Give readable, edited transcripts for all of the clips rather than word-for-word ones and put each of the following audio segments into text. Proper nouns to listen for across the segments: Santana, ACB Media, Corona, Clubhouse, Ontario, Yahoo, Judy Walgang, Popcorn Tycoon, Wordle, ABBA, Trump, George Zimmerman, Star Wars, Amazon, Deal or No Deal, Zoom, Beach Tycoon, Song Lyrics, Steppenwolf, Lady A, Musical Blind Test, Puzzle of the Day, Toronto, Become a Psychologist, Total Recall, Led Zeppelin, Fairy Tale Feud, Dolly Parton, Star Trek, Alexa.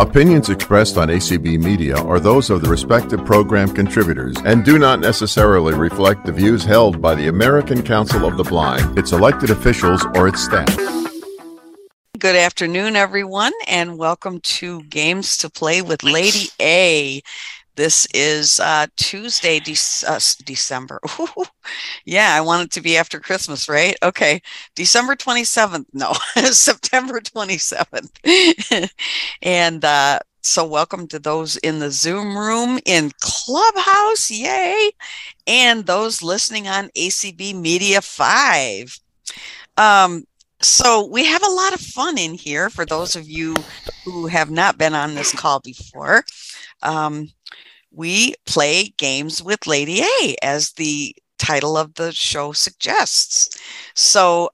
Opinions expressed on ACB Media are those of the respective program contributors and do not necessarily reflect the views held by the American Council of the Blind, its elected officials, or its staff. Good afternoon, everyone, and welcome to Games to Play with Lady A. This is Tuesday, December. Ooh, yeah, I want it to be after Christmas, right? Okay, December 27th. No, September 27th. And so welcome to those in the Zoom room in Clubhouse. Yay. And those listening on ACB Media 5. So we have a lot of fun in here for those of you who have not been on this call before. We play games with Lady A, as the title of the show suggests. So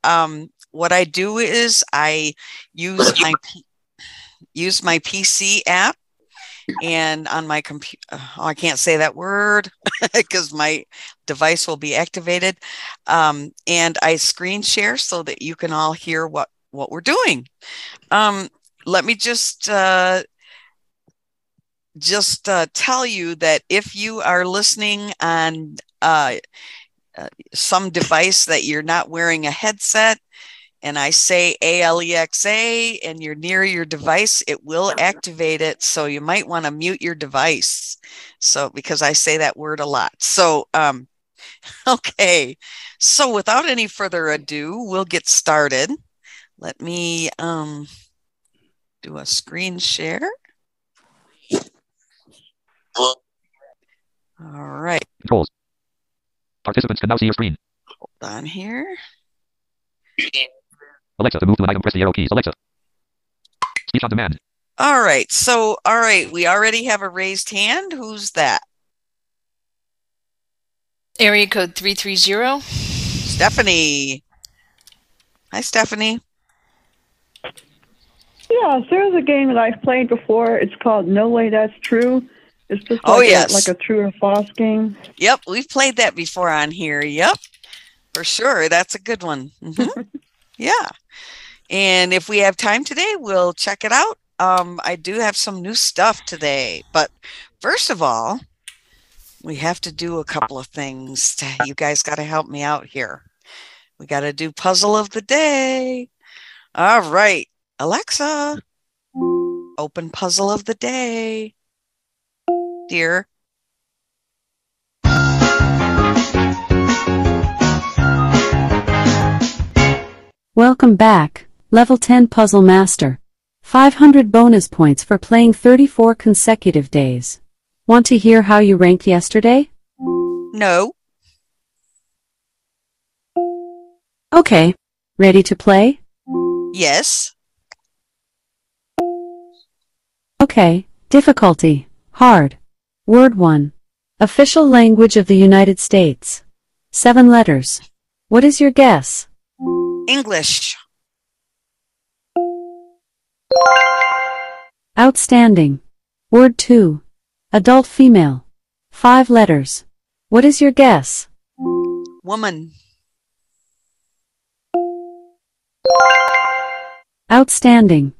what I do is I use my PC app and on my computer. Oh, I can't say that word because my device will be activated. And I screen share so that you can all hear what we're doing. Let me just tell you that if you are listening on some device that you're not wearing a headset, and I say Alexa, and you're near your device, it will activate it. So you might want to mute your device. So, because I say that word a lot. So, okay. So without any further ado, we'll get started. Let me do a screen share. All right. Controls. Participants can now see your screen. Hold on here. Alexa, to move to an item, press the arrow keys. Alexa. Speech on demand. All right. So, we already have a raised hand. Who's that? Area code 330. Stephanie. Hi, Stephanie. Yeah, there's a game that I've played before. It's called No Way That's True. It's just like, like a true or false game. Yep, we've played that before on here. Yep, for sure. That's a good one. Mm-hmm. Yeah. And if we have time today, we'll check it out. I do have some new stuff today. But first of all, we have to do a couple of things. You guys got to help me out here. We got to do Puzzle of the Day. All right. Alexa, open Puzzle of the Day. Dear. Welcome back, Level 10 Puzzle Master. 500 bonus points for playing 34 consecutive days. Want to hear how you ranked yesterday? No. Okay. Ready to play? Yes. Okay. Difficulty. Hard. Word 1. Official language of the United States. 7 letters. What is your guess? English. Outstanding. Word 2. Adult female. 5 letters. What is your guess? Woman. Outstanding.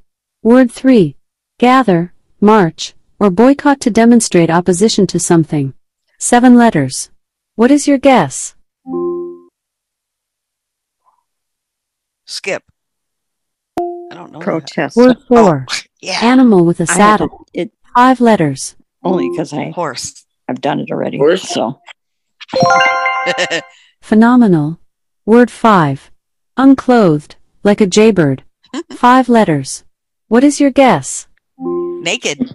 Word 3. Gather, march, or boycott to demonstrate opposition to something. 7 letters. What is your guess? Skip. I don't know. Protest. Word 4. Oh, yeah. Animal with a saddle. 5 letters. Only because horse. I've done it already. Horse. So. Phenomenal. Word 5. Unclothed, like a jaybird. 5 letters. What is your guess? Naked.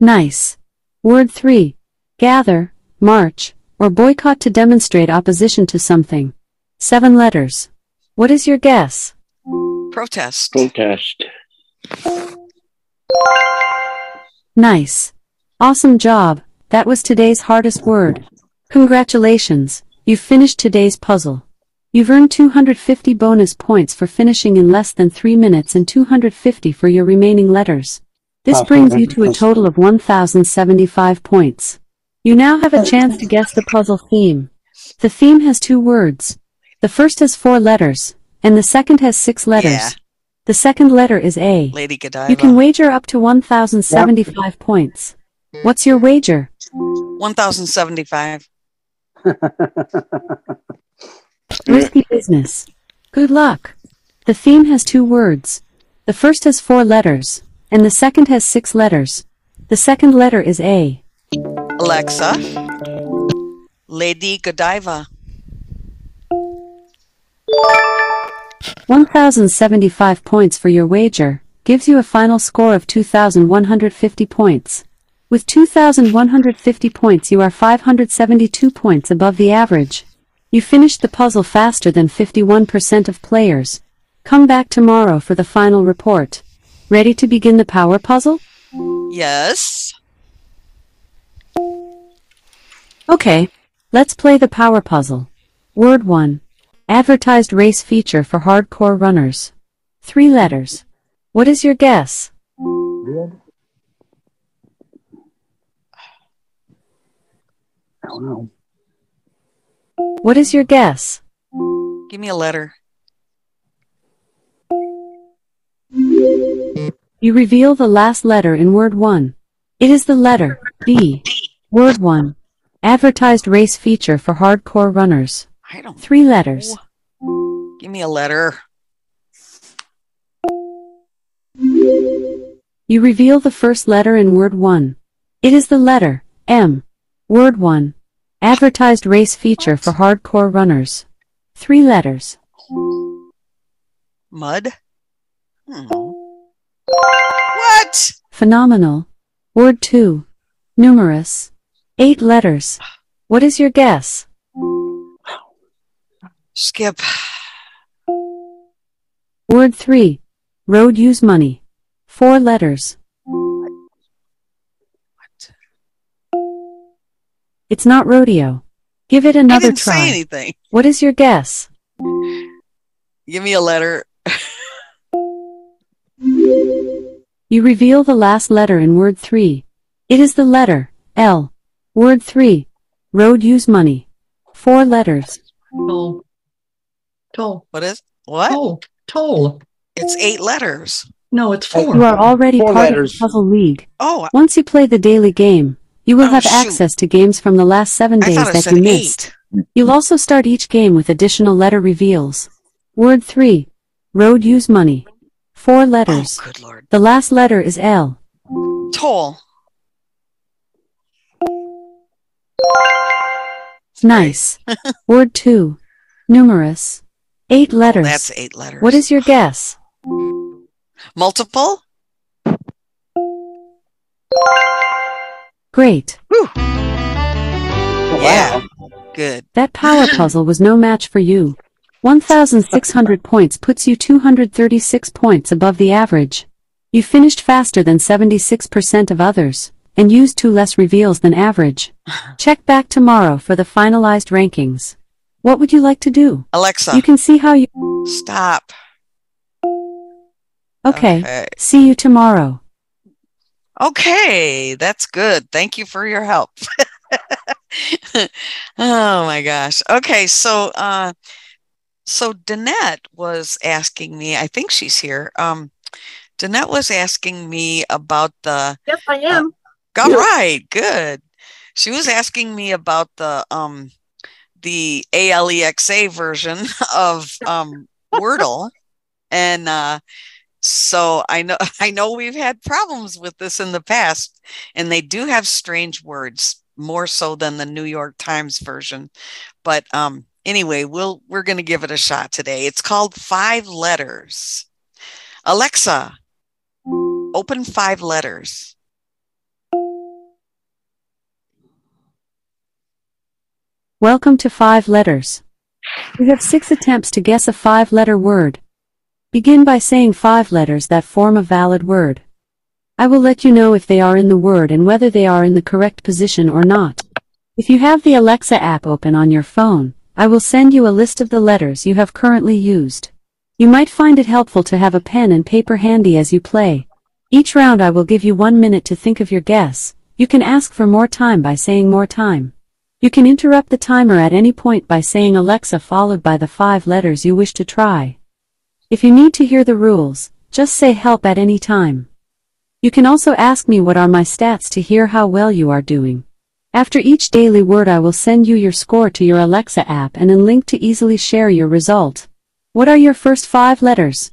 Nice. Word 3. Gather, march, or boycott to demonstrate opposition to something. 7 letters. What is your guess? Protest. Protest. Nice. Awesome job. That was today's hardest word. Congratulations. You've finished today's puzzle. You've earned 250 bonus points for finishing in less than 3 minutes and 250 for your remaining letters. This brings you to a total of 1,075 points. You now have a chance to guess the puzzle theme. The theme has 2 words. The first has 4 letters, and the second has 6 letters. Yeah. The second letter is A. Lady Godiva. You can wager up to 1,075 points. What's your wager? 1,075. Risky business. Good luck. The theme has two words. The first has 4 letters, and the second has 6 letters. The second letter is A. Alexa. Lady Godiva. 1,075 points for your wager gives you a final score of 2,150 points. With 2,150 points you are 572 points above the average. You finished the puzzle faster than 51% of players. Come back tomorrow for the final report. Ready to begin the power puzzle? Yes. Okay, let's play the power puzzle. Word 1. Advertised race feature for hardcore runners. 3 letters. What is your guess? Good. I don't know. What is your guess? Give me a letter. You reveal the last letter in word 1. It is the letter B. Word 1. Advertised race feature for hardcore runners. I don't 3 letters. Know. Give me a letter. You reveal the first letter in word 1. It is the letter M. Word 1. Advertised race feature for hardcore runners. 3 letters. Mud? What? Phenomenal. Word 2. Numerous. 8 letters. What is your guess? Skip. Word 3. Road use money. 4 letters. What? It's not rodeo. Give it another try. I didn't say anything. What is your guess? Give me a letter. You reveal the last letter in word 3. It is the letter L. Word 3. Road use money. 4 letters. Oh. Toll. What is? What? Toll. Toll. It's 8 letters. No, it's 4. You are already part of the puzzle league. Oh. Once you play the daily game, you will have access to games from the last 7 days that you missed. You'll also start each game with additional letter reveals. Word 3. Road use money. 4 letters. Oh, good Lord. The last letter is L. Toll. Nice. Word 2. Numerous. 8 letters. Oh, that's 8 letters. What is your guess? Multiple? Great. Whew. Yeah. Wow. Good. That power puzzle was no match for you. 1,600 points puts you 236 points above the average. You finished faster than 76% of others, and used 2 less reveals than average. Check back tomorrow for the finalized rankings. What would you like to do? Alexa. You can see how you... Stop. Okay. See you tomorrow. Okay. That's good. Thank you for your help. Oh, my gosh. Okay. So, so Danette was asking me, I think she's here. Danette was asking me about the... Yes, I am. All right. Good. She was asking me about the Alexa version of Wordle, and so I know we've had problems with this in the past, and they do have strange words, more so than the New York Times version, but anyway, we're going to give it a shot today. It's called 5 Letters. Alexa, open 5 letters. Welcome to 5 Letters. You have 6 attempts to guess a 5-letter word. Begin by saying 5 letters that form a valid word. I will let you know if they are in the word and whether they are in the correct position or not. If you have the Alexa app open on your phone, I will send you a list of the letters you have currently used. You might find it helpful to have a pen and paper handy as you play. Each round I will give you 1 minute to think of your guess. You can ask for more time by saying more time. You can interrupt the timer at any point by saying Alexa followed by the 5 letters you wish to try. If you need to hear the rules, Just say help at any time. You can also ask me what are my stats to hear how well you are doing. After each daily word I will send you your score to your Alexa app and a link to easily share your result. What are your first 5 letters?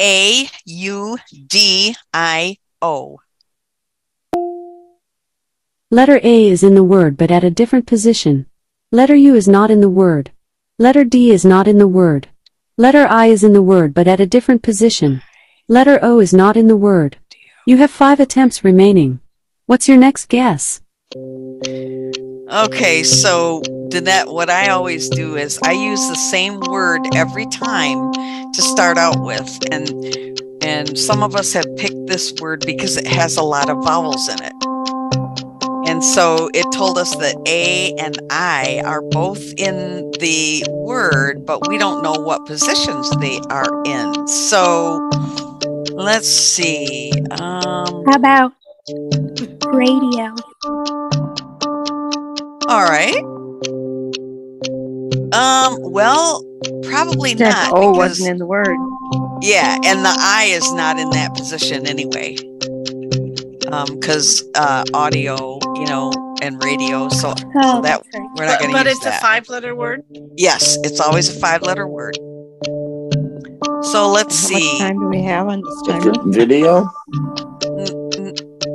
A-U-D-I-O. Letter A is in the word but at a different position. Letter U is not in the word. Letter D is not in the word. Letter I is in the word but at a different position. Letter O is not in the word. You have 5 attempts remaining. What's your next guess? Okay, so Danette, what I always do is I use the same word every time to start out with. And some of us have picked this word because it has a lot of vowels in it. And so it told us that A and I are both in the word, but we don't know what positions they are in. So let's see. How about radio? All right. Well, probably not. Oh, wasn't in the word. Yeah, and the I is not in that position anyway. Because audio, you know, and radio, so that we're not going to use that. But it's a 5-letter word? Yes, it's always a 5-letter word. So let's see. How much time do we have on this timer? Video?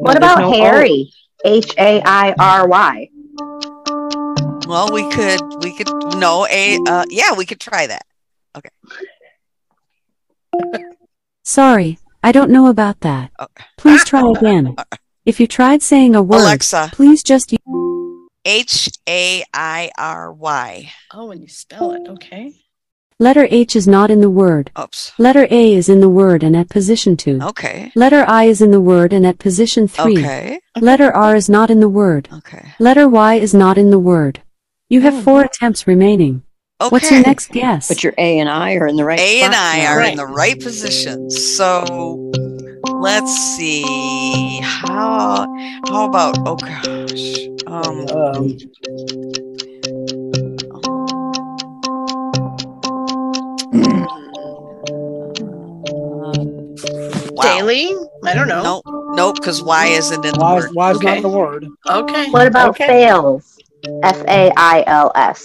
What about Harry? H-A-I-R-Y. Well, we could, no, yeah, we could try that. Okay. Sorry. I don't know about that. Please try again. If you tried saying a word, Alexa, please just use H-A-I-R-Y. Oh, and you spell it, okay. Letter H is not in the word. Oops. Letter A is in the word and at position 2. Okay. Letter I is in the word and at position 3. Okay. Letter R is not in the word. Okay. Letter Y is not in the word. You have 4 attempts remaining. Okay. What's your next guess? But your A and I are in the right position. A and I are in the right position. So let's see. How about, oh gosh. Wow. Daily? I don't know. Nope, because Y isn't in the word. Y is not in the word. Okay. What about fails? F-A-I-L-S.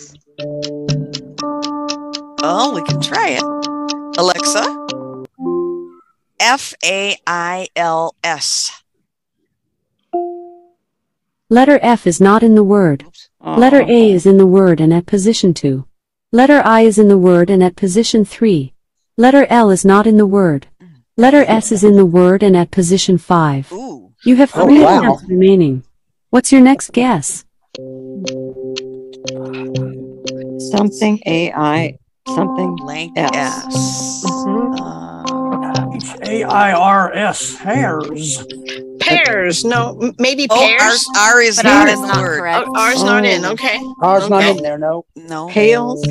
Oh, we can try it. Alexa, F-A-I-L-S. Letter F is not in the word. Letter A is in the word and at position 2. Letter I is in the word and at position 3. Letter L is not in the word. Letter S is in the word and at position 5. Ooh. You have 3 attempts remaining. What's your next guess? Something A-I, something blank S. A-I-R-S, hairs. Pears, no, maybe pears. R is not in the word. R's not in, okay. R's not in there, no. No. Pails.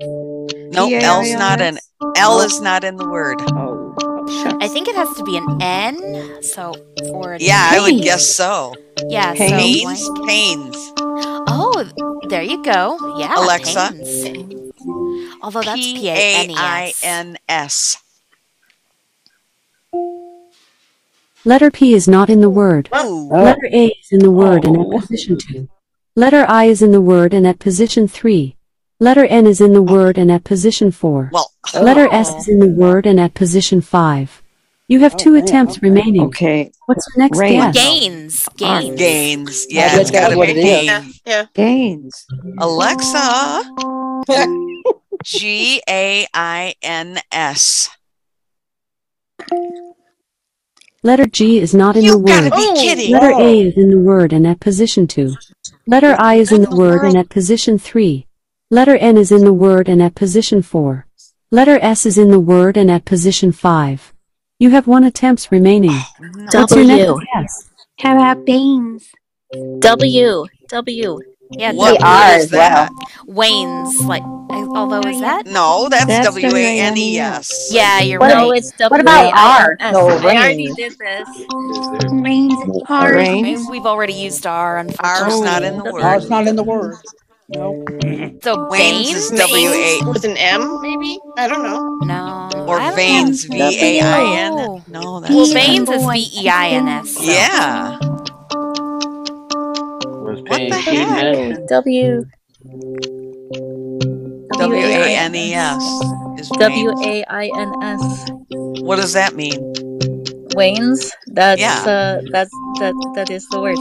No, L's not in. L is not in the word. I think it has to be an N, so for yeah, I would guess so. Yeah, pains. Oh, there you go. Yeah, Alexa. Pains. Although that's P-A-I-N-S. Letter P is not in the word. Oh. Letter A is in the word and at position 2. Letter I is in the word and at position 3. Letter N is in the word and at position 4. Letter S is in the word and at position 5. You have 2 attempts remaining. Okay. What's your next guess? Gains. Yeah, it's got to be gains. Yeah. Gains. Alexa. G-A-I-N-S. Letter G is not in the word. You gotta be kidding. Letter A is in the word and at position 2. Letter I is in the word and at position 3. Letter N is in the word and at position 4. Letter S is in the word and at position 5. You have 1 attempt remaining. What's your next guess? How about beans? W. Yeah, what is that? Wayne's, like, although is that? No, that's W-A-N-E-S. Yeah, you're right. No, it's W-A-N-E-S. What about R? No, rain. I already did this. Rain's R. We've already used R. R's not in the word. R's not in the word. No. So Wayne's is W-A. With an M, maybe? I don't know. No. Or Veins, V-A-I-N. No, that's well, Veins is V-E-I-N-S. So. Yeah. What the heck? W. W-A-N-E-S. W-A-I-N-S. What does that mean? Wains. That's yeah. That is the word.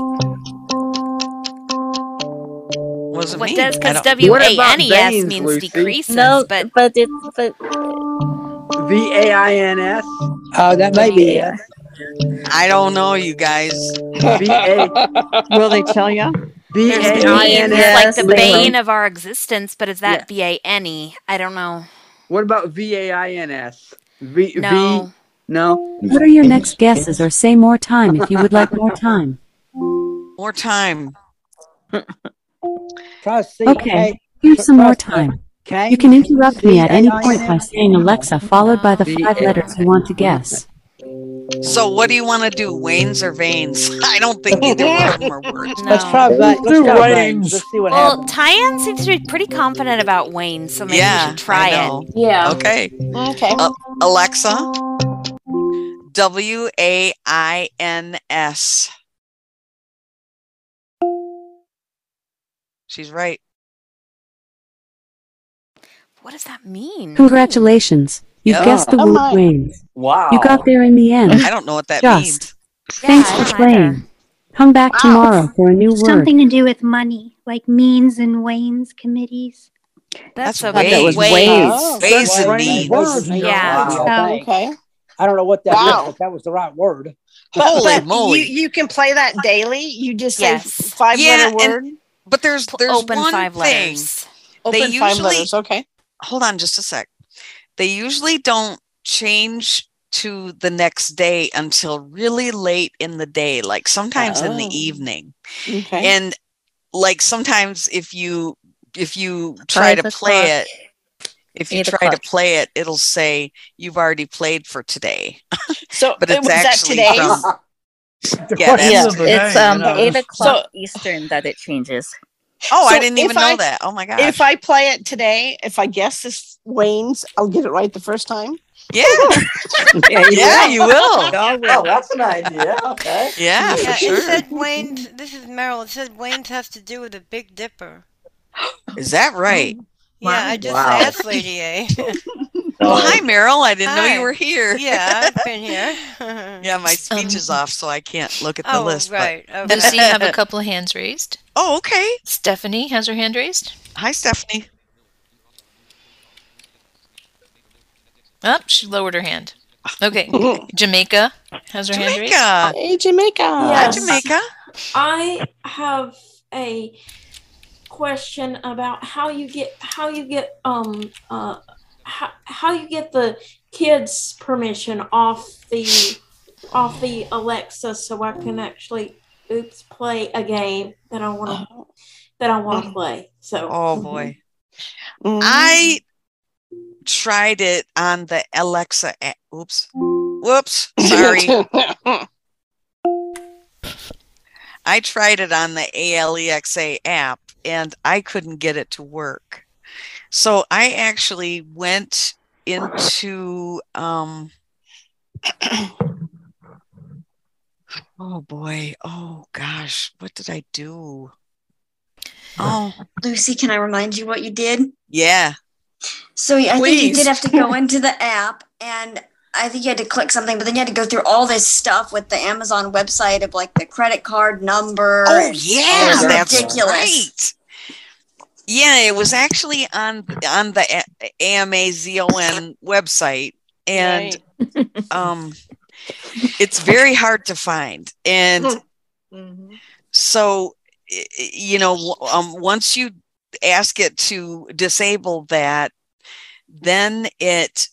What does it mean? Because W-A-N-E-S means Lucy? Decreases. No, but it's but V-A-I-N-S. Oh, that might be it. I don't know, you guys. Will they tell you? B-A-I-N-S. It's like the bane of our existence, but is that B-A-N-E? I don't know. What about V-A-I-N-S? No. No? What are your next guesses, or say more time if you would like more time? More time. Okay, here's some more time. You can interrupt me at any point by saying Alexa, followed by the 5 letters you want to guess. So what do you want to do, Wayne's or Veins? I don't think either one of them are words. No. Let's try Wayne's. Let's see what happens. Well, Tyann seems to be pretty confident about Wayne's, so maybe we should try it. Yeah. Okay. Okay. Alexa, W-A-I-N-S. She's right. What does that mean? Congratulations. You've guessed the word Wayne's. Wow. You got there in the end. I don't know what that means. Thanks for playing. Come back tomorrow for a new word. Something to do with money, like means and Wayne's committees. That's a Wayne's. Wayne's and means. Yeah. Wow. Oh, okay. I don't know what that meant, but that was the right word. Holy moly. You can play that daily? You just say 5-letter word? But there's open one 5 thing. Letters. Open 5 letters, okay. Hold on just a sec. They usually don't change to the next day until really late in the day, like sometimes in the evening. Okay. And like sometimes if you try to play it, it'll say you've already played for today. So but it's actually it's 8 o'clock Eastern that it changes. Oh, so I didn't even know that. Oh my gosh. If I play it today, if I guess this Wayne's, I'll get it right the first time. Yeah. You will. Oh, that's an idea. Okay. Yeah, for sure. It said Wayne's, this is Meryl, it said Wayne's has to do with the Big Dipper. Is that right? Yeah, I just asked Lady A. Well, hi, Meryl. I didn't know you were here. Yeah, I've been here. Yeah, my speech is off, so I can't look at the list. Right. Okay. Lucy, you have a couple of hands raised. Oh, okay. Stephanie has her hand raised. Hi, Stephanie. Oh, she lowered her hand. Okay. Jamaica has her hand raised. Hey, Jamaica. Yes. Hi, Jamaica. I have a question about how you get the kids' permission off the Alexa, so I can actually play a game that I want to play. So boy, I tried it on the Alexa app. Whoops, sorry. I tried it on the Alexa app, and I couldn't get it to work. So I actually went into, what did I do? Oh, Lucy, can I remind you what you did? Yeah. So I think you did have to go into the app, and I think you had to click something, but then you had to go through all this stuff with the Amazon website of like the credit card number. Oh yeah, that's ridiculous. Right. Yeah, it was actually on the Amazon website, and it's very hard to find. And so once you ask it to disable that, then it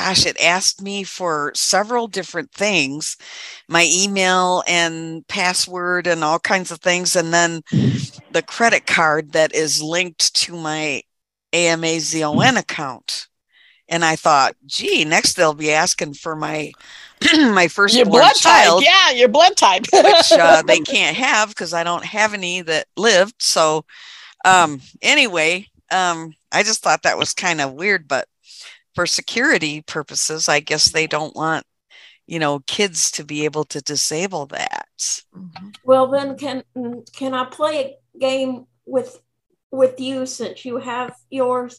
it asked me for several different things, my email and password and all kinds of things. And then the credit card that is linked to my Amazon account. And I thought, gee, next they'll be asking for my firstborn child. Yeah, your blood type. Which they can't have because I don't have any that lived. So I just thought that was kind of weird, but for security purposes, I guess they don't want, you know, kids to be able to disable that. Well, then can I play a game with you since you have yours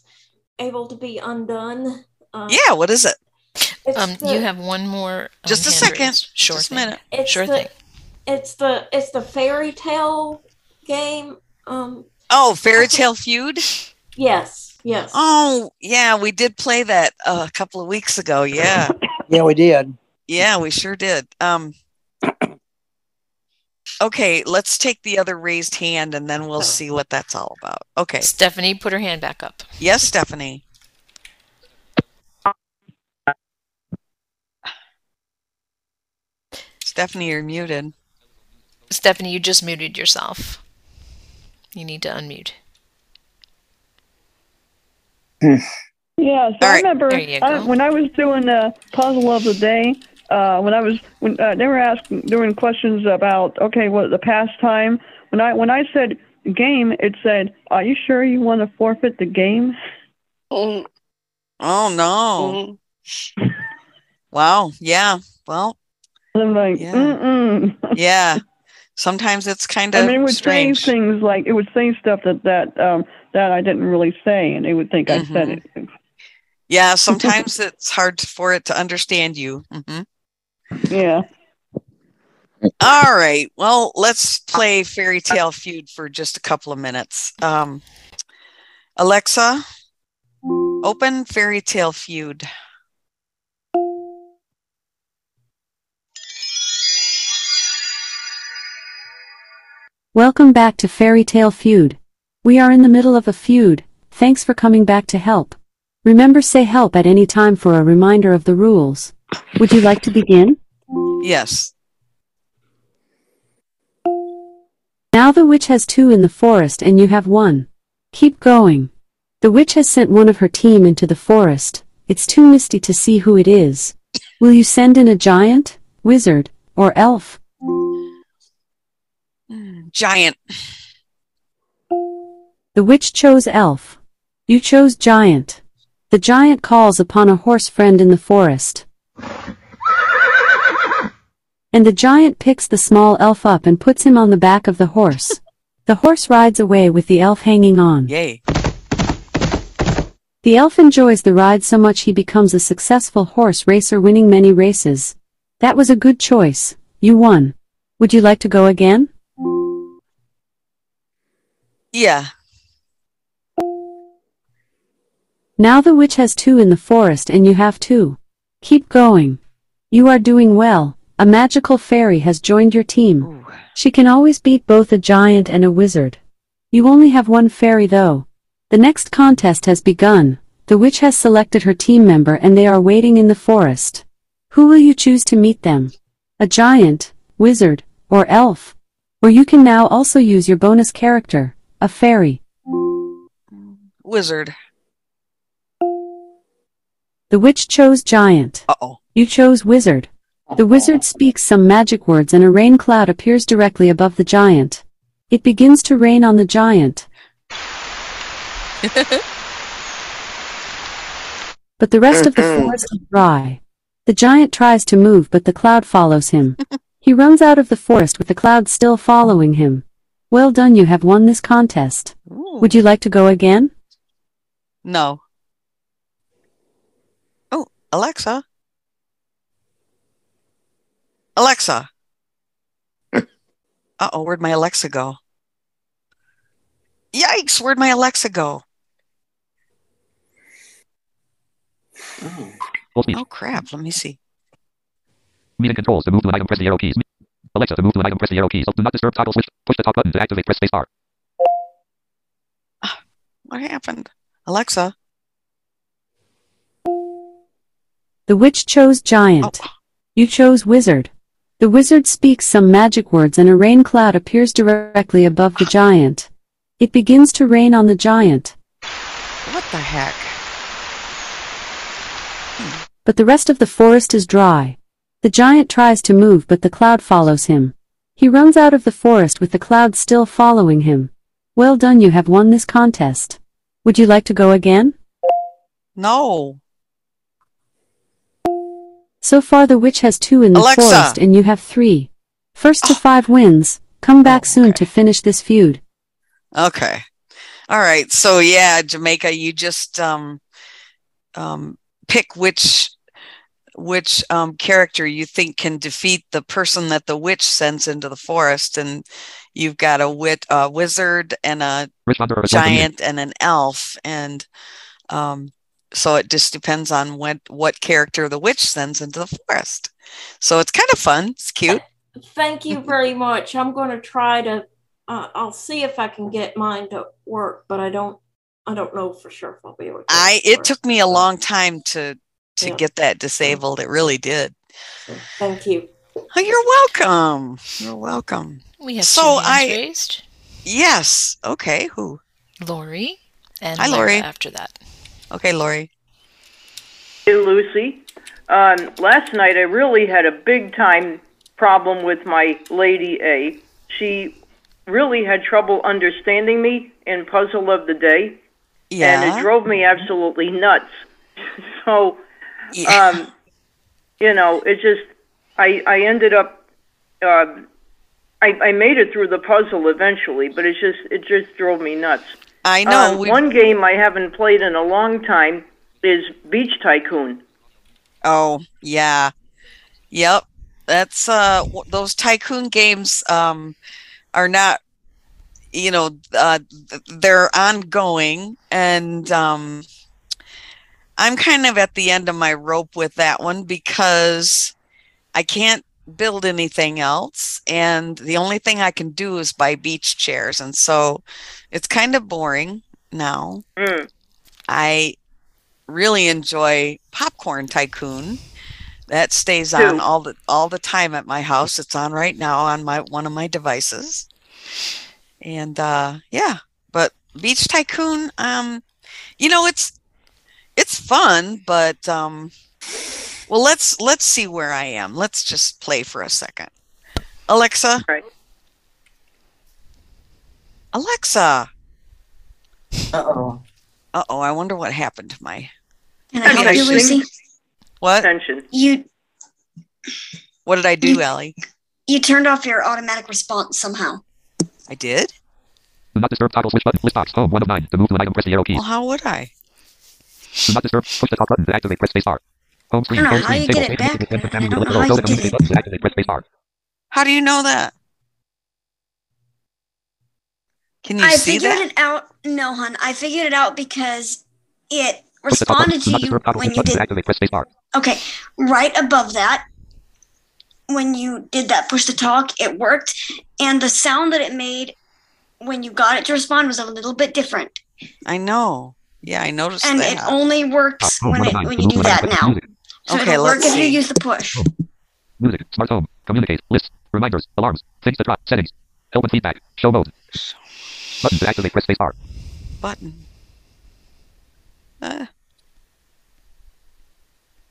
able to be undone? Yeah, what is it? You have one more. Just a second. Sure, just a minute. It's the fairy tale game. Fairy Tale Feud? Yes. Oh, yeah, we did play that a couple of weeks ago. Yeah. Yeah, we did. Yeah, we sure did. Okay, let's take the other raised hand and then we'll see what that's all about. Okay. Stephanie, put her hand back up. Yes, Stephanie. Stephanie, you're muted. Stephanie, you just muted yourself. You need to unmute. Yeah, so I remember when I was doing the Puzzle of the Day, when they were doing questions about, what the pastime. When I said game, it said, "Are you sure you want to forfeit the game?" Oh no! Mm. Wow. Yeah. Well. I'm like, yeah. Yeah. Sometimes it's kind of. I mean, it would strange. Say things like it would say stuff that I didn't really say, and they would think I said it. Yeah, sometimes it's hard for it to understand you. Mm-hmm. Yeah. All right. Well, let's play Fairy Tale Feud for just a couple of minutes. Alexa, open Fairy Tale Feud. Welcome back to Fairy Tale Feud. We are in the middle of a feud. Thanks for coming back to help. Remember, say help at any time for a reminder of the rules. Would you like to begin? Yes. Now the witch has two in the forest and you have one. Keep going. The witch has sent one of her team into the forest. It's too misty to see who it is. Will you send in a giant, wizard, or elf? Giant. The witch chose elf. You chose giant. The giant calls upon a horse friend in the forest. And the giant picks the small elf up and puts him on the back of the horse. The horse rides away with the elf hanging on. Yay. The elf enjoys the ride so much he becomes a successful horse racer, winning many races. That was a good choice. You won. Would you like to go again? Yeah. Now the witch has two in the forest and you have two. Keep going. You are doing well. A magical fairy has joined your team. Ooh. She can always beat both a giant and a wizard. You only have one fairy though. The next contest has begun. The witch has selected her team member and they are waiting in the forest. Who will you choose to meet them? A giant, wizard, or elf? Or you can now also use your bonus character, a fairy. Wizard. The witch chose giant. You chose wizard. The wizard speaks some magic words and a rain cloud appears directly above the giant. It begins to rain on the giant. But the rest of the forest is dry. The giant tries to move but the cloud follows him. He runs out of the forest with the cloud still following him. Well done, you have won this contest. Ooh. Would you like to go again? No. Alexa. Alexa. Uh-oh, where'd my Alexa go? Yikes, where'd my Alexa go? Ooh. Oh, crap. Let me see. Meeting controls to move to an item, press the arrow keys. Alexa to move to an item, press the arrow keys. Do not disturb toggle switch. Push the top button to activate, press space bar. What happened? Alexa. The witch chose giant. You chose wizard. The wizard speaks some magic words and a rain cloud appears directly above the giant. It begins to rain on the giant. What the heck? But the rest of the forest is dry. The giant tries to move but the cloud follows him. He runs out of the forest with the cloud still following him. Well done, you have won this contest. Would you like to go again? No. So far the witch has two in the forest and you have three. First to five wins. Come back soon to finish this feud. Okay. All right. So yeah, Jamaica, you just pick which character you think can defeat the person that the witch sends into the forest, and you've got a wizard and a giant and an elf, and so it just depends on what character the witch sends into the forest. So it's kind of fun. It's cute. Thank you very much. I'm going to try to I'll see if I can get mine to work, but I don't know for sure if I'll be able to. It took me a long time to get that disabled. It really did. Thank you. Oh, you're welcome. You're welcome. We have two hands raised. Yes. Okay. Who? Lori. And hi, Lori. After that. Okay, Lori. Hey, Lucy. Last night I really had a big time problem with my Lady A. She really had trouble understanding me in Puzzle of the Day. Yeah. And it drove me absolutely nuts. So, yeah. You know, it just, I ended up, I made it through the puzzle eventually, but it just drove me nuts. I know. One game I haven't played in a long time is Beach Tycoon. Oh, yeah. Yep. That's, those tycoon games, are not, you know, they're ongoing, and I'm kind of at the end of my rope with that one because I can't build anything else, and the only thing I can do is buy beach chairs, and so it's kind of boring now. Mm. I really enjoy Popcorn Tycoon. That stays on all the time at my house. It's on right now on one of my devices, and yeah. But Beach Tycoon, you know, it's fun, but well, let's see where I am. Let's just play for a second. Alexa, right. Alexa. Uh oh. I wonder what happened to my. Can I help you, Lucy? What? Attention. What did I do, Allie? You turned off your automatic response somehow. I did? Do not disturb toggle switch button. List box. Home 1 of 9. To move to an item, press the arrow key. Well, how would I? Do not disturb. Push the top button to activate. Press space bar. Home screen. I don't know how you get it back. I don't know how you did it. How do you know that? Can you see that? I figured it out. No, hon. I figured it out because it responded to you when you did. Activate. Press space bar. Okay, right above that, when you did that push to talk, it worked. And the sound that it made when you got it to respond was a little bit different. I know. Yeah, I noticed and that. And it only works when you do that now. So okay, it'll work if you use the push. Music, smart home, communicate, lists, reminders, alarms, things to drop, settings, open feedback, show mode. Button to activate, press space bar. Button.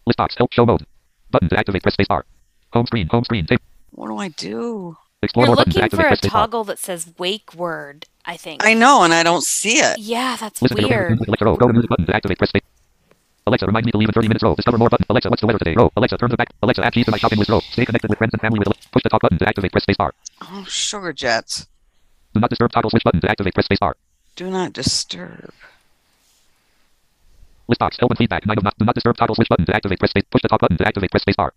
List box, help, show mode. Button to activate, press space bar. Home screen, tape. What do I do? Explore You're looking for a toggle that says wake word, I think. I know, and I don't see it. Yeah, that's weird. Alexa, go to music button to activate, press space. Alexa, remind me to leave in 30 minutes, row. Discover more button. Alexa, what's the weather today, row. Alexa, turn the back. Alexa, add cheese to my shopping list, row. Stay connected with friends and family with push the talk button to activate, press space bar. Oh, sugar jets. Do not disturb toggle switch button to activate, press space bar. Do not disturb. List box, open feedback, 9 of 9. Do not disturb toggle switch button to activate, press space. Push the talk button to activate, press space bar.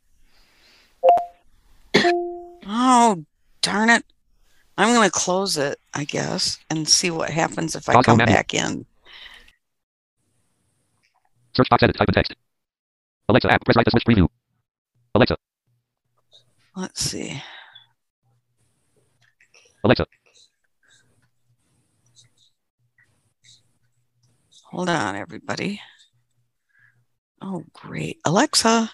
Oh, darn it. I'm going to close it, I guess, and see what happens if I come back in. Search box, edit, type in text. Alexa app, press right to switch preview. Alexa. Let's see. Alexa. Hold on, everybody. Oh, great. Alexa.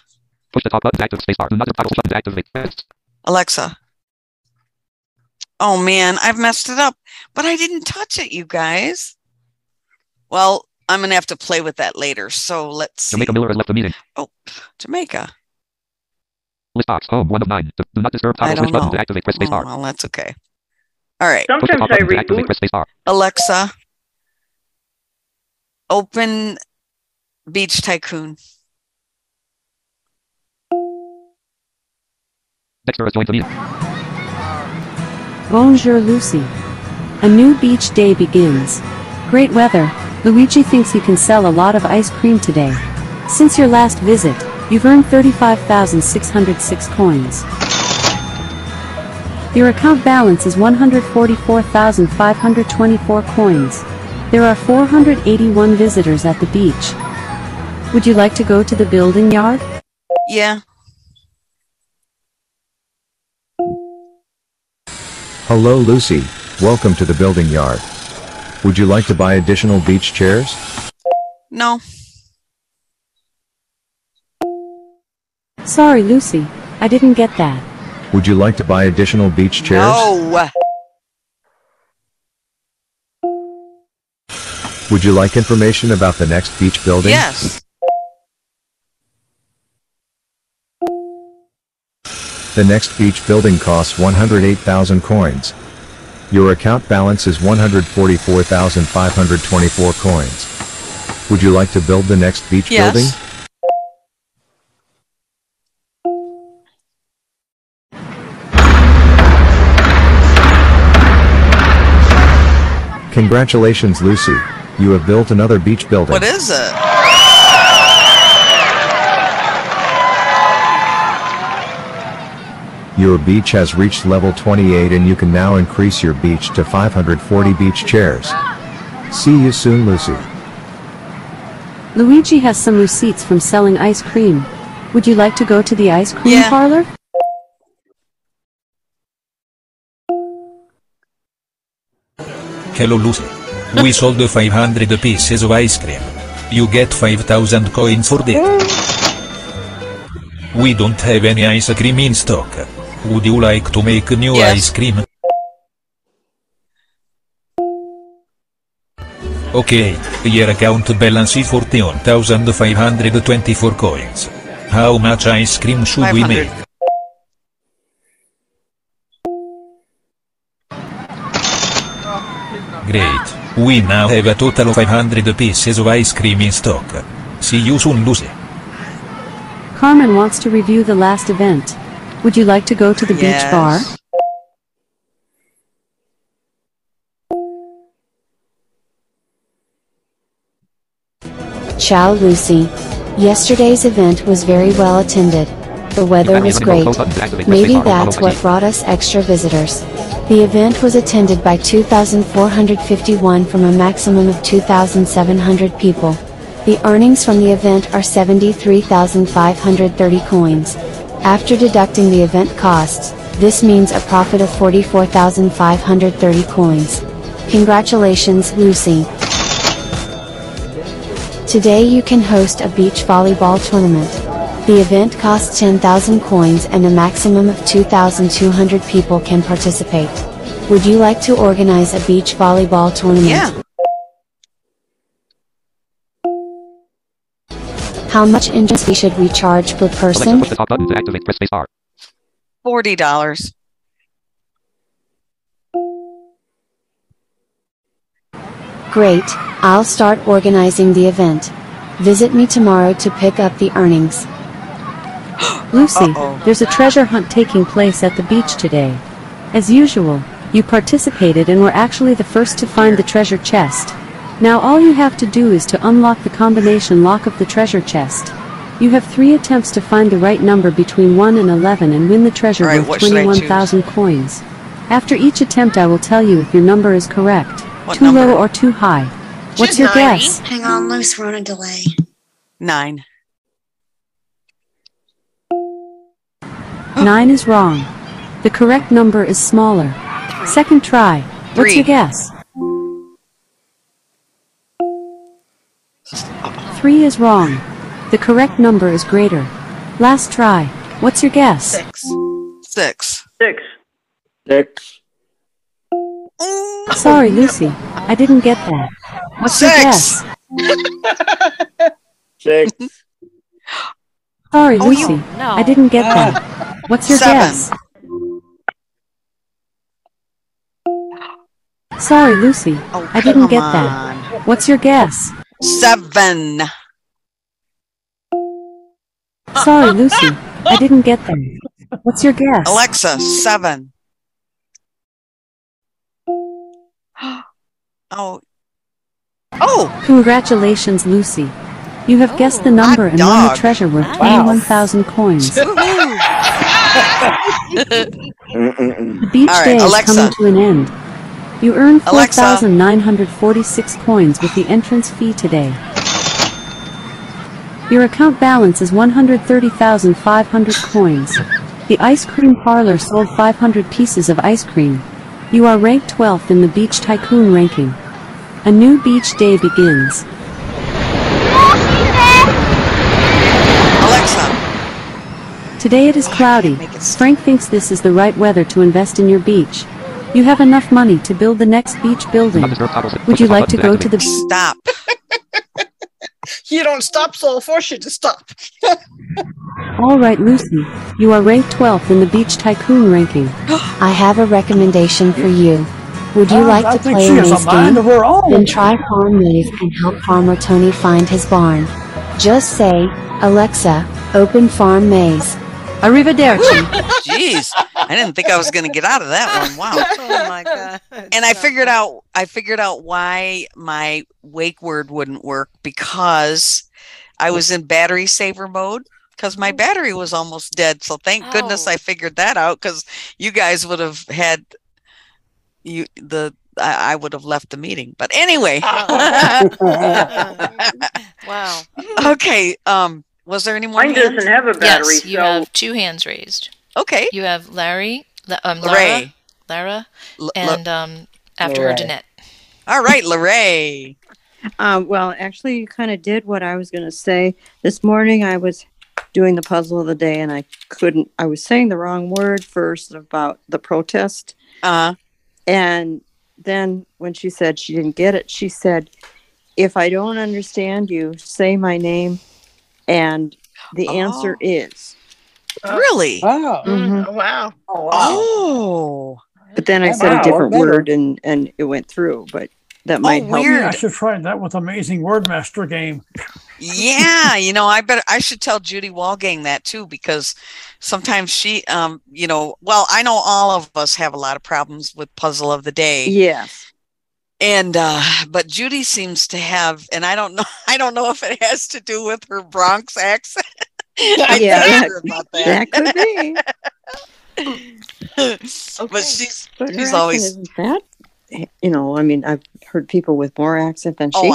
Push the top button, activate space bar. Another toggle button, activate. Alexa. Oh, man, I've messed it up, but I didn't touch it, you guys. Well, I'm going to have to play with that later, so let's see. Jamaica Miller has left the meeting. Oh, Jamaica. List box, home 1 of 9. Do not disturb toggle switch button to activate, press space bar. Well, that's okay. All right. Sometimes I reboot. Alexa, open Beach Tycoon. Dexter has joined the meeting. Bonjour, Lucy. A new beach day begins. Great weather. Luigi thinks he can sell a lot of ice cream today. Since your last visit, you've earned 35,606 coins. Your account balance is 144,524 coins. There are 481 visitors at the beach. Would you like to go to the building yard? Yeah. Hello, Lucy. Welcome to the building yard. Would you like to buy additional beach chairs? No. Sorry, Lucy. I didn't get that. Would you like to buy additional beach chairs? No. Would you like information about the next beach building? Yes. The next beach building costs 108,000 coins. Your account balance is 144,524 coins. Would you like to build the next beach building? Yes. Congratulations, Lucy. You have built another beach building. What is it? Your beach has reached level 28 and you can now increase your beach to 540 beach chairs. See you soon, Lucy. Luigi has some receipts from selling ice cream. Would you like to go to the ice cream parlor? Hello, Lucy. We sold 500 pieces of ice cream. You get 5,000 coins for that. We don't have any ice cream in stock. Would you like to make new ice cream? Okay, your account balance is 14,524 coins. How much ice cream should we make? Great. We now have a total of 500 pieces of ice cream in stock. See you soon, Lucy. Carmen wants to review the last event. Would you like to go to the beach bar? Ciao, Lucy. Yesterday's event was very well attended. The weather was great. Maybe that's what brought us extra visitors. The event was attended by 2,451 from a maximum of 2,700 people. The earnings from the event are 73,530 coins. After deducting the event costs, this means a profit of 44,530 coins. Congratulations, Lucy. Today you can host a beach volleyball tournament. The event costs 10,000 coins and a maximum of 2,200 people can participate. Would you like to organize a beach volleyball tournament? Yeah. How much entrance fee should we charge per person? $40. Great, I'll start organizing the event. Visit me tomorrow to pick up the earnings. Lucy, there's a treasure hunt taking place at the beach today. As usual, you participated and were actually the first to find the treasure chest. Now all you have to do is to unlock the combination lock of the treasure chest. You have 3 attempts to find the right number between 1 and 11 and win the treasure worth 21,000 coins. After each attempt I will tell you if your number is correct, too low or too high. What's your guess? Hang on, Luce, we're on a delay. 9. 9 is wrong. The correct number is smaller. Second try. What's your guess? 3 is wrong. The correct number is greater. Last try. What's your guess? 6. Sorry, Lucy. I didn't get that. What's your guess? 6. Sorry, Lucy. I didn't get that. What's your guess? Sorry, Lucy. I didn't get that. What's your guess? 7. Sorry, Lucy. I didn't get them. What's your guess? Alexa, 7. Oh! Congratulations, Lucy. You have guessed the number and won the treasure worth 21,000 coins. The beach day is coming to an end. You earned 4,946 coins with the entrance fee today. Your account balance is 130,500 coins. The ice cream parlor sold 500 pieces of ice cream. You are ranked 12th in the Beach Tycoon ranking. A new beach day begins. Alexa! Today it is cloudy. Frank thinks this is the right weather to invest in your beach. You have enough money to build the next beach building. Would you like to go to the... Stop. You don't stop, so I'll force you to stop. Alright, Lucy. You are ranked 12th in the Beach Tycoon ranking. I have a recommendation for you. Would you like to play a maze game? Then try Farm Maze and help Farmer Tony find his barn. Just say, Alexa, open Farm Maze. Arrivederci. Jeez, I didn't think I was going to get out of that one. Wow. Oh my God. And I figured out why my wake word wouldn't work, because I was in battery saver mode because my battery was almost dead. So thank goodness I figured that out, because you guys would have had I would have left the meeting. But anyway. Wow. Okay. Was there any more? Mine doesn't have a battery. Yes, you have 2 hands raised. Okay. You have Larry, Lara, and after her, Danette. All right, Larray. Well, actually, you kind of did what I was going to say. This morning, I was doing the puzzle of the day, and I couldn't. I was saying the wrong word first about the protest. And then when she said she didn't get it, she said, "If I don't understand you, say my name." And the answer is really. Wow! Mm-hmm. Wow! Oh, wow! Oh! But then I said a different word, and it went through. But that might help. Weird. I should try that with Amazing Word Master game. Yeah, you know, I should tell Judy Walgang that too, because sometimes she, you know, well, I know all of us have a lot of problems with Puzzle of the Day. Yes. And, but Judy seems to have, and I don't know if it has to do with her Bronx accent. That could be. Okay. But she's always, isn't that, you know, I mean, I've heard people with more accent than she has.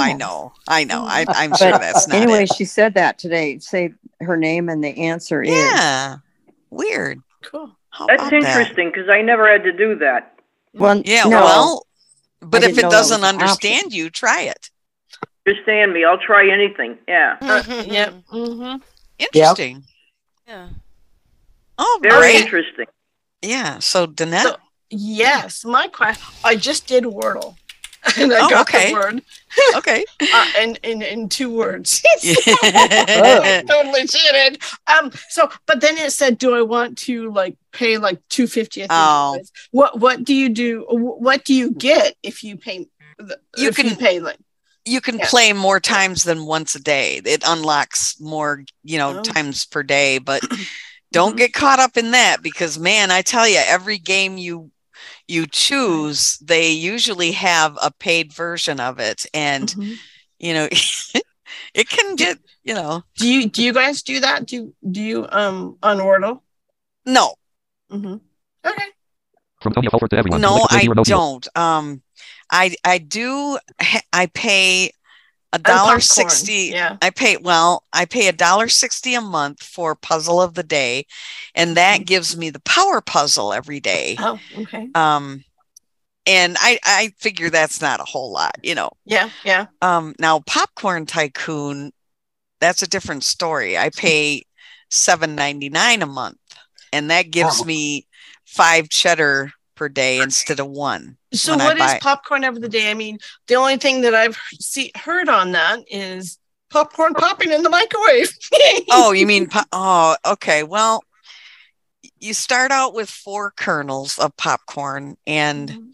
I know. I'm sure that's not anyway, it. She said that today, say her name and the answer is. Yeah. Weird. Cool. That's interesting, because I never had to do that. Well, yeah, no. Well. But if it doesn't understand you, try it. Understand me. I'll try anything. Yeah. Mm-hmm. Yep. Mm-hmm. Interesting. Yeah. Oh, very interesting. Yeah. So, Danette? So, yes. My question. I just did Wordle. And I got the word. Okay. In 2 words. Totally cheated. So, but then it said, do I want to like pay like $2.50? What do you do? What do you get if you pay? You can play more times than once a day. It unlocks more, you know, times per day. But don't get caught up in that, because man, I tell you, every game you choose, they usually have a paid version of it, and you know, it can get, you know. Do you guys do that? Do you on Wordle? No. Okay. No, I don't. I do. I pay $1.60. Yeah. I pay $1.60 a month for Puzzle of the Day, and that gives me the power puzzle every day. Oh, okay. And I figure that's not a whole lot, you know. Yeah, yeah. Now Popcorn Tycoon, that's a different story. I pay $7.99 a month, and that gives me 5 cheddar per day instead of 1. So what is Popcorn of the Day? I mean, the only thing that I've heard on that is popcorn popping in the microwave. Oh, you mean, okay. Well, you start out with 4 kernels of popcorn, and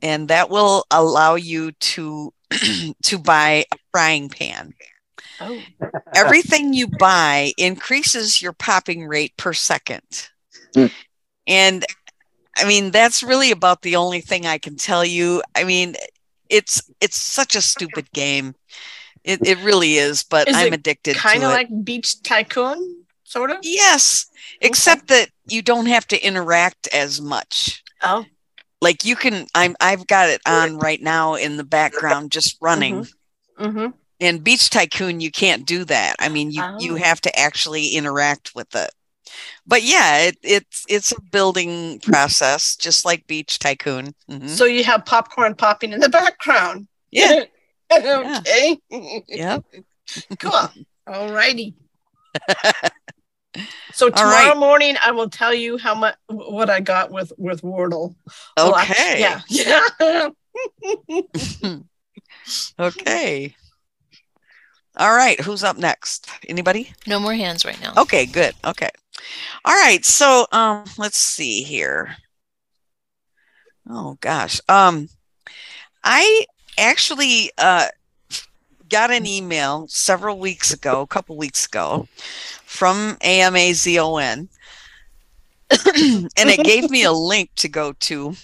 that will allow you to, to buy a frying pan. Oh. Everything you buy increases your popping rate per second. And I mean, that's really about the only thing I can tell you. I mean, it's such a stupid game. It really is, but I'm addicted to it. Kind of like Beach Tycoon, sort of? Yes, except that you don't have to interact as much. Oh. Like you can, I've got it on right now in the background, just running. Mm-hmm. And Beach Tycoon, you can't do that. I mean, you have to actually interact with it. But yeah, it's a building process, just like Beach Tycoon. Mm-hmm. So you have popcorn popping in the background. Yeah. Okay. Yeah. Cool. All righty. So tomorrow morning, I will tell you how much what I got with Wordle. Okay. Yeah. Okay. All right. Who's up next? Anybody? No more hands right now. Okay. Good. Okay. All right. So let's see here. Oh gosh. I actually got an email a couple weeks ago, from AMAZON, and it gave me a link to go to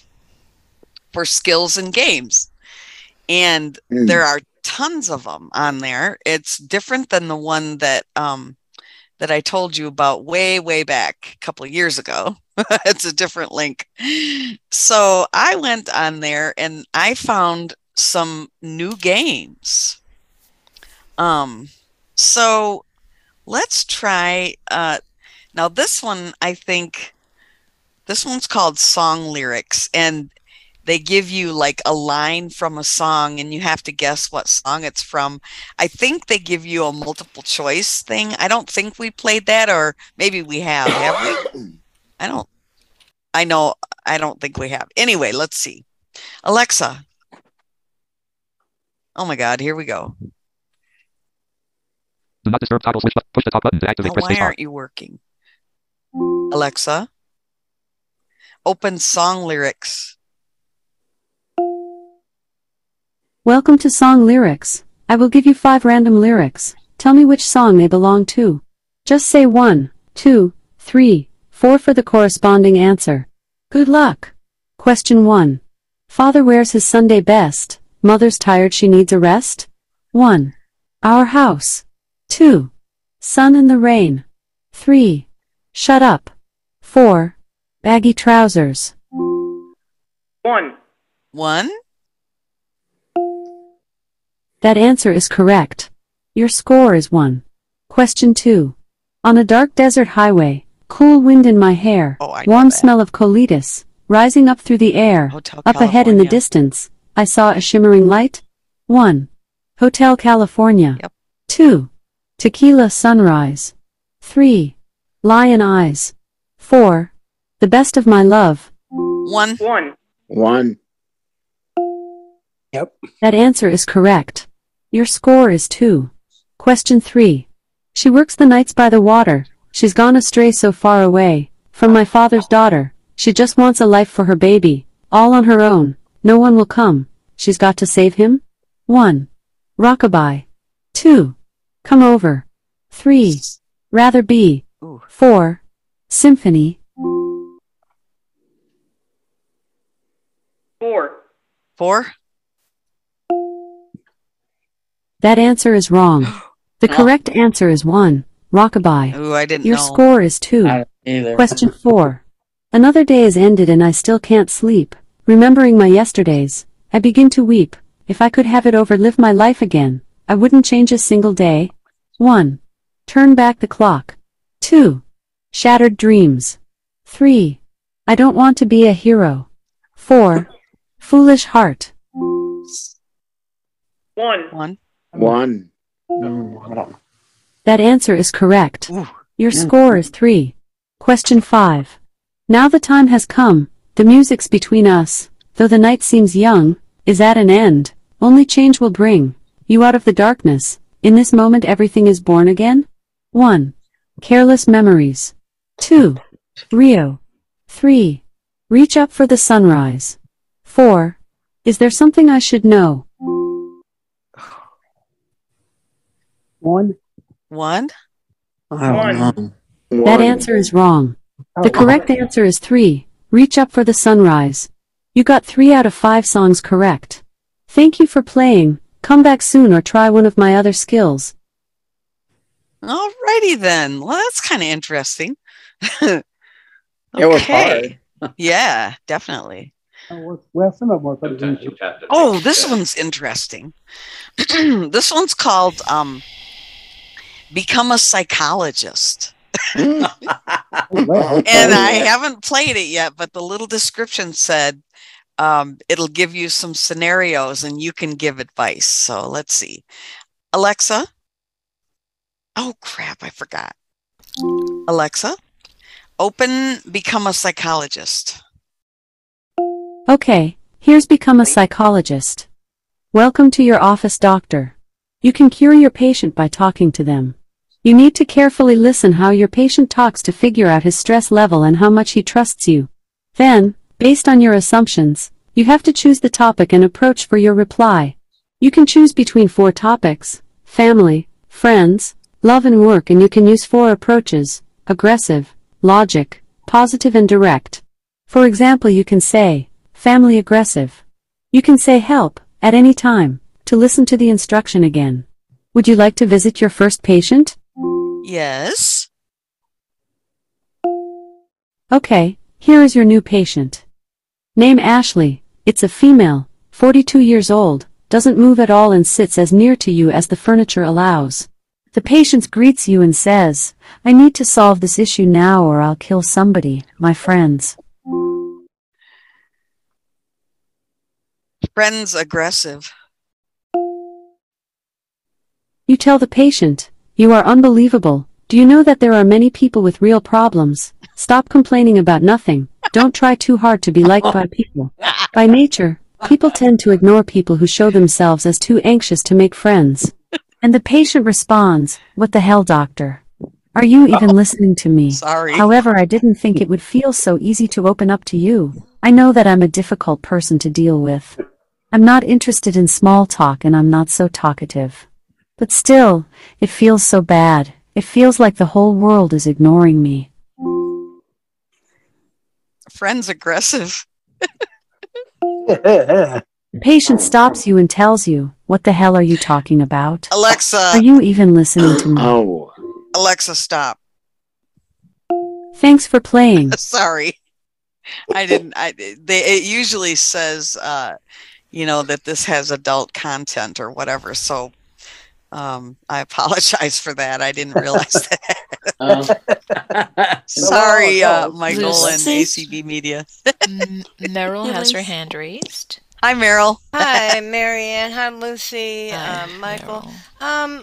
for skills and games, and there are tons of them on there. It's different than the one that I told you about way back a couple of years ago. It's a different link. So I went on there and I found some new games. So let's try, now this one, I think this one's called Song Lyrics, and they give you like a line from a song and you have to guess what song it's from. I think they give you a multiple choice thing. I don't think we played that, or maybe we have we? I don't think we have. Anyway, let's see. Alexa. Oh my God, here we go. Do not disturb toggle switch, push the top button to activate. Why aren't you working? Alexa, open Song Lyrics. Welcome to Song Lyrics. I will give you 5 random lyrics. Tell me which song they belong to. Just say 1, 2, 3, 4 for the corresponding answer. Good luck. Question 1. Father wears his Sunday best. Mother's tired, she needs a rest. 1. Our house. 2. Sun in the rain. 3. Shut up. 4. Baggy trousers. 1. That answer is correct. Your score is 1. Question 2. On a dark desert highway, cool wind in my hair, warm smell of colitis, rising up through the air, up ahead in the distance, I saw a shimmering light. 1. Hotel California. 2. Tequila sunrise. 3. Lion eyes. 4. The best of my love. 1. Yep. That answer is correct. Your score is 2. Question 3. She works the nights by the water. She's gone astray so far away from my father's daughter. She just wants a life for her baby, all on her own. No one will come. She's got to save him. 1. Rockabye. 2. Come over. 3. Rather be. 4. Symphony. 4. That answer is wrong. The correct answer is 1. Rockabye. Ooh, I didn't know. Your score is 2. Question 4. Another day is ended and I still can't sleep. Remembering my yesterdays, I begin to weep. If I could have it over, live my life again, I wouldn't change a single day. 1. Turn back the clock. 2. Shattered dreams. 3. I don't want to be a hero. 4. Foolish heart. 1. That answer is correct. Your score is 3. Question 5. Now the time has come. The music's between us, though the night seems young, is at an end. Only change will bring you out of the darkness. In this moment everything is born again. 1. Careless memories. 2. Rio. 3. Reach up for the sunrise. 4. Is there something I should know? 1. That answer is wrong. The correct answer is 3. Reach Up for the Sunrise. You got 3 out of 5 songs correct. Thank you for playing. Come back soon or try one of my other skills. Alrighty then. Well, that's kind of interesting. Okay. It was hard. Yeah, definitely. Well, some of them are pretty interesting. Oh, this one's interesting. This one's called Become a Psychologist. And I haven't played it yet, but the little description said it'll give you some scenarios and you can give advice. So let's see. Alexa. Oh, crap. I forgot. Alexa, open Become a Psychologist. Okay, here's Become a Psychologist. Welcome to your office, doctor. You can cure your patient by talking to them. You need to carefully listen how your patient talks to figure out his stress level and how much he trusts you. Then, based on your assumptions, you have to choose the topic and approach for your reply. You can choose between 4 topics: family, friends, love and work, and you can use 4 approaches: aggressive, logic, positive and direct. For example, you can say, family aggressive. You can say help at any time to listen to the instruction again. Would you like to visit your first patient? Yes. Okay, here is your new patient. Name Ashley. It's a female, 42 years old, doesn't move at all and sits as near to you as the furniture allows. The patient greets you and says, I need to solve this issue now or I'll kill somebody, my friends. Friends aggressive. You tell the patient, you are unbelievable. Do you know that there are many people with real problems? Stop complaining about nothing. Don't try too hard to be liked by people. By nature, people tend to ignore people who show themselves as too anxious to make friends. And the patient responds, what the hell, doctor? Are you even listening to me? Sorry. However, I didn't think it would feel so easy to open up to you. I know that I'm a difficult person to deal with. I'm not interested in small talk and I'm not so talkative. But still, it feels so bad. It feels like the whole world is ignoring me. Friends aggressive. The patient stops you and tells you, what the hell are you talking about? Alexa. Are you even listening to me? Oh. Alexa, stop. Thanks for playing. Sorry. It usually says, you know, that this has adult content or whatever. So I apologize for that. I didn't realize that. Sorry, Michael Lucy. And ACB Media. Meryl has her hand raised. Hi, Meryl. Hi, Marianne. Hi, Lucy. Hi, Michael. Meryl.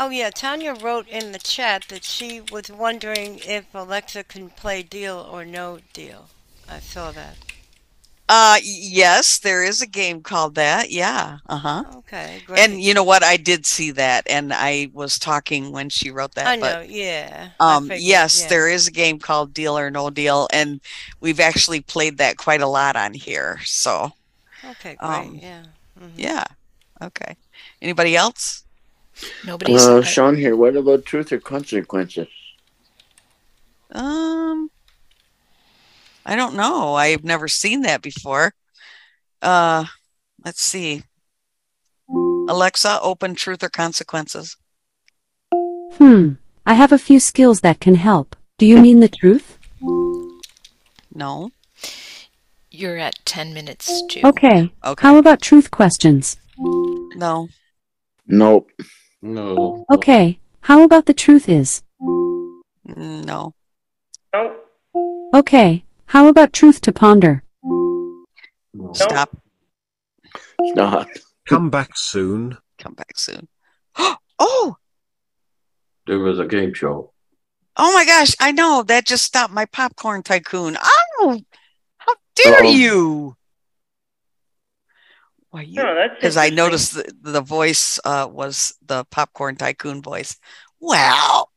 Oh yeah, Tanya wrote in the chat that she was wondering if Alexa can play Deal or No Deal. I saw that. Yes, there is a game called that. Yeah. Okay. Great. And you know what? I did see that, and I was talking when she wrote that. I know. Yeah. Yes, there is a game called Deal or No Deal, and we've actually played that quite a lot on here. So. Okay. Great. Yeah. Mm-hmm. Yeah. Okay. Anybody else? Nobody. Sean here. What about truth or consequences? I don't know. I've never seen that before. Let's see. Alexa, open Truth or Consequences. I have a few skills that can help. Do you mean the truth? No. You're at 10 minutes, June. Okay. How about truth questions? No. Nope. No. Okay. How about the truth is? No. Nope. Okay. How about truth to ponder? Stop. Come back soon. Oh! There was a game show. Oh my gosh, I know. That just stopped my Popcorn Tycoon. Oh! How dare you! Why you? Because I noticed the voice was the Popcorn Tycoon voice. Wow!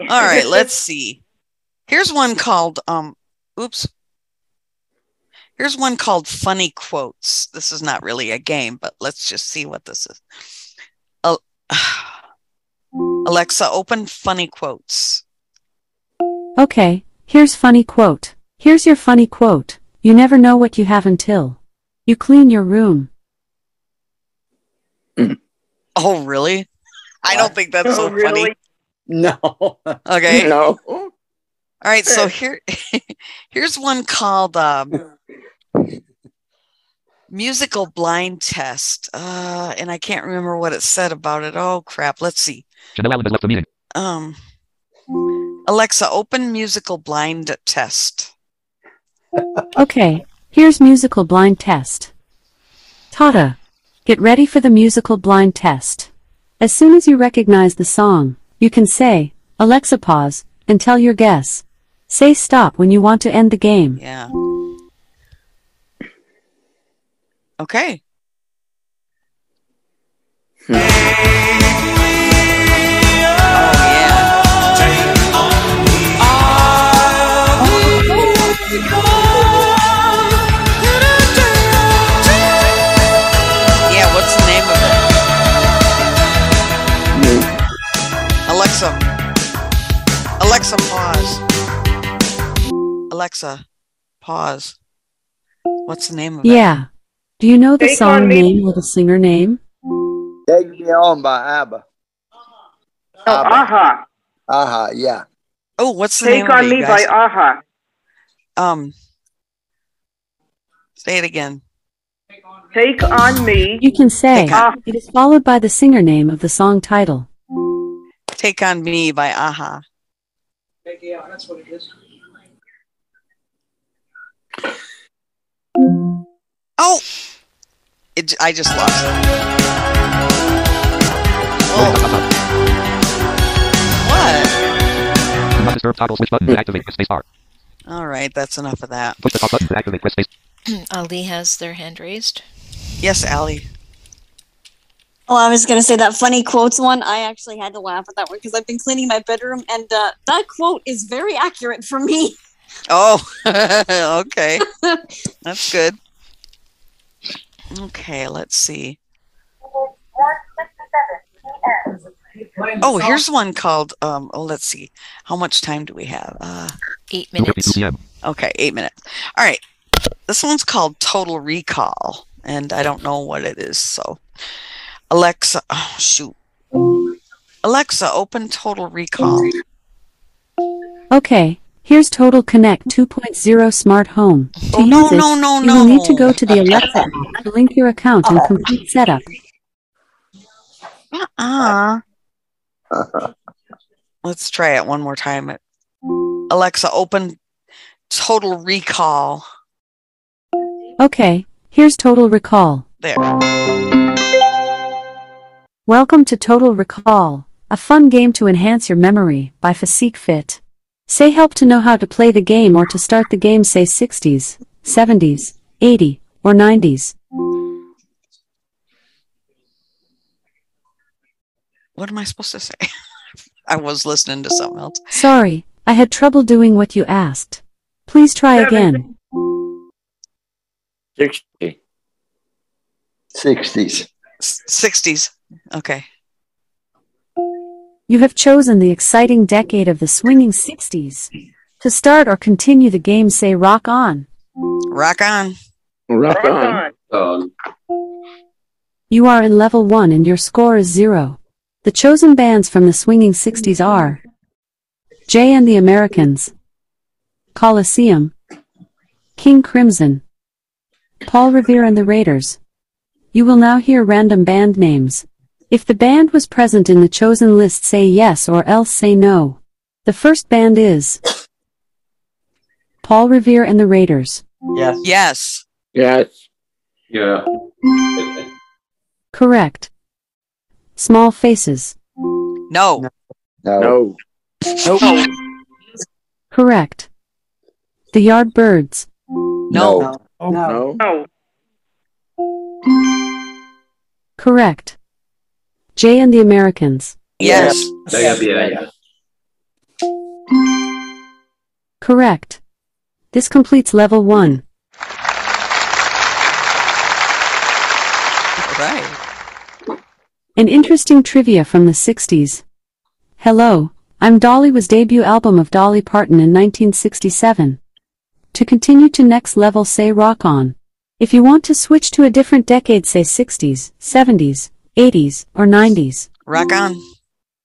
All right, let's see. Here's one called, Here's one called Funny Quotes. This is not really a game, but let's just see what this is. Alexa, open Funny Quotes. Okay, here's funny quote. Here's your funny quote. You never know what you have until you clean your room. Oh, really? I don't think that's so funny. No. Okay. No. All right, so here's one called Musical Blind Test. And I can't remember what it said about it. Oh, crap. Let's see. Alexa, open Musical Blind Test. Okay, here's Musical Blind Test. Tata, get ready for the Musical Blind Test. As soon as you recognize the song, you can say, Alexa, pause, and tell your guess. Say stop when you want to end the game. Yeah. Okay. Alexa, pause. Alexa, pause. What's the name of it? Yeah. Do you know the song name or the singer name? Take Me On by ABBA. Aha. Aha, yeah. Oh, what's the name of it? Take On Me by Aha. Say it again. Take On Me. You can say it is followed by the singer name of the song title. Take On Me by Aha. Yeah, that's what it is. Oh! I just lost it. Oh. What? Do not disturb toggle switch button to activate with spacebar. Alright, that's enough of that. Push the top button to activate with space. Ali has their hand raised. Yes, Ali. Oh, I was going to say that funny quotes one. I actually had to laugh at that one because I've been cleaning my bedroom, and that quote is very accurate for me. Oh, okay. That's good. Okay, let's see. Oh, here's one called, oh, let's see. How much time do we have? 8 minutes. Okay, 8 minutes. All right. This one's called Total Recall, and I don't know what it is, so... Alexa, oh shoot. Alexa, open Total Recall. Okay, here's Total Connect 2.0 Smart Home. Oh, no, no, no, no. You need to go to the Alexa app to link your account and complete setup. Let's try it one more time. Alexa, open Total Recall. Okay, here's Total Recall. There. Welcome to Total Recall, a fun game to enhance your memory by Physique Fit. Say help to know how to play the game or to start the game, say 60s, 70s, 80s, or 90s. What am I supposed to say? I was listening to something else. Sorry, I had trouble doing what you asked. Please try again. 60s. 60s. 60s. Okay. You have chosen the exciting decade of the swinging 60s. To start or continue the game, say rock on. Rock on. Rock on. You are in level 1 and your score is 0. The chosen bands from the swinging 60s are Jay and the Americans, Coliseum, King Crimson, Paul Revere and the Raiders. You will now hear random band names. If the band was present in the chosen list, say yes or else say no. The first band is Paul Revere and the Raiders. Yes. Yes. Yes. Yeah. Correct. Small Faces. No. No. No. No. Correct. The Yardbirds. No. No. Oh, no. No. Correct. Jay and the Americans. Yes. Correct. This completes level 1. All right. An interesting trivia from the 60s. Hello, I'm Dolly was debut album of Dolly Parton in 1967. To continue to next level, say rock on. If you want to switch to a different decade, say 60s, 70s, 80s, or 90s. Rock on.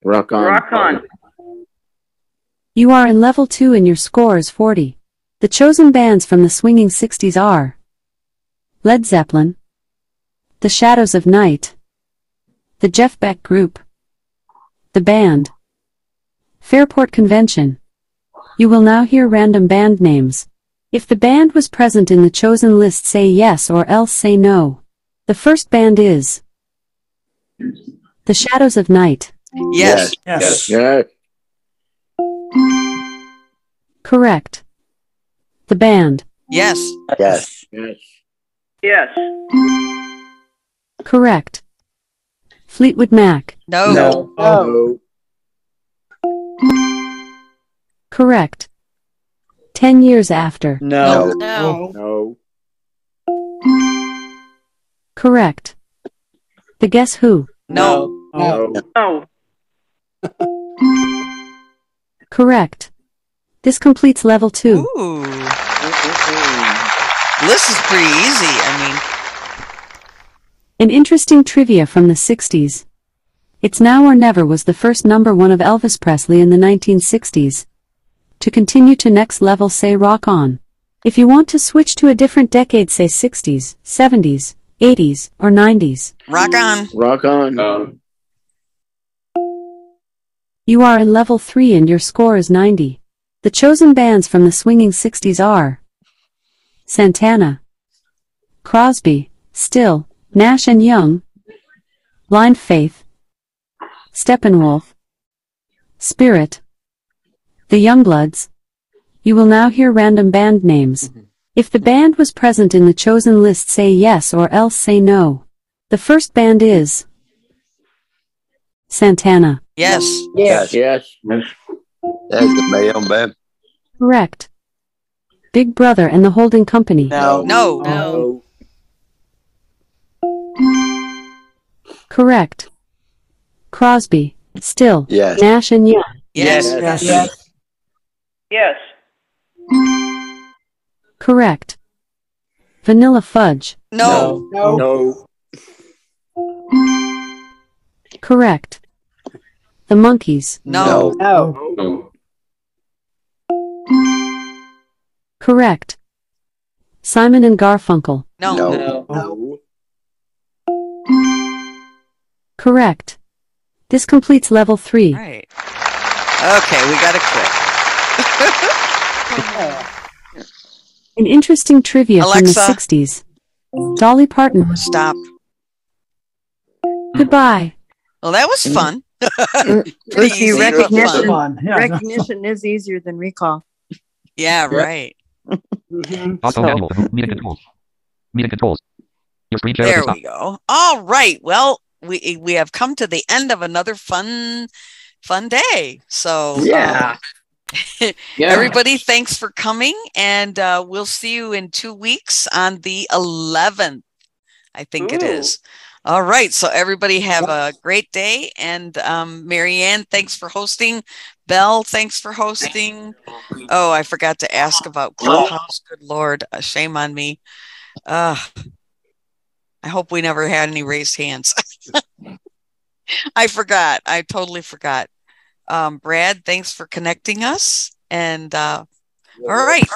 Rock on. Rock on. You are in level 2 and your score is 40. The chosen bands from the swinging 60s are Led Zeppelin, The Shadows of Night, The Jeff Beck Group, The Band, Fairport Convention. You will now hear random band names. If the band was present in the chosen list, say yes or else say no. The first band is The Shadows of Night. Yes. Yes. Yes. Yes. Correct. The Band. Yes. Yes. Yes. Yes. Correct. Fleetwood Mac. No. No. No. No. Correct. 10 Years After. No. No. No. No. Correct. The Guess Who. No. No. No. No. Correct. This completes level 2. Ooh. This is pretty easy, An interesting trivia from the 60s. It's Now or Never was the first #1 of Elvis Presley in the 1960s. To continue to next level, say rock on. If you want to switch to a different decade, say 60s, 70s, 80s, or 90s. Rock on. Rock on. You are in level 3 and your score is 90. The chosen bands from the swinging 60s are Santana, Crosby, Still, Nash and Young, Blind Faith, Steppenwolf, Spirit, The Youngbloods. You will now hear random band names. If the band was present in the chosen list, say yes or else say no. The first band is Santana. Yes. Yes. Yes. Yes. That's the Mayhem Band. Correct. Big Brother and the Holding Company. No. No. No. No. Correct. Crosby, Still, yes. Nash and Young. Yes. Yes. Yes. Yes. Yes. Correct. Vanilla Fudge. No. No. No. No. Correct. The Monkees. No. No. No. No. Correct. Simon and Garfunkel. No. No. No. No. Correct. This completes level 3. Right. Okay, we gotta quit. An interesting trivia, Alexa, from the 60s. Dolly Parton. Stop. Goodbye. Well, that was fun. Easy. Recognition is easier than recall. Yeah, right. Also manual, meeting controls. Meeting controls. Your screen share. There we go. All right. Well, we have come to the end of another fun day. So yeah. Everybody, thanks for coming, and we'll see you in 2 weeks on the 11th. I think it is. All right. So everybody have a great day. And Marianne, thanks for hosting. Belle, thanks for hosting. Oh, I forgot to ask about Clubhouse. Good Lord. Shame on me. I hope we never had any raised hands. I forgot. I totally forgot. Brad, thanks for connecting us. And all right.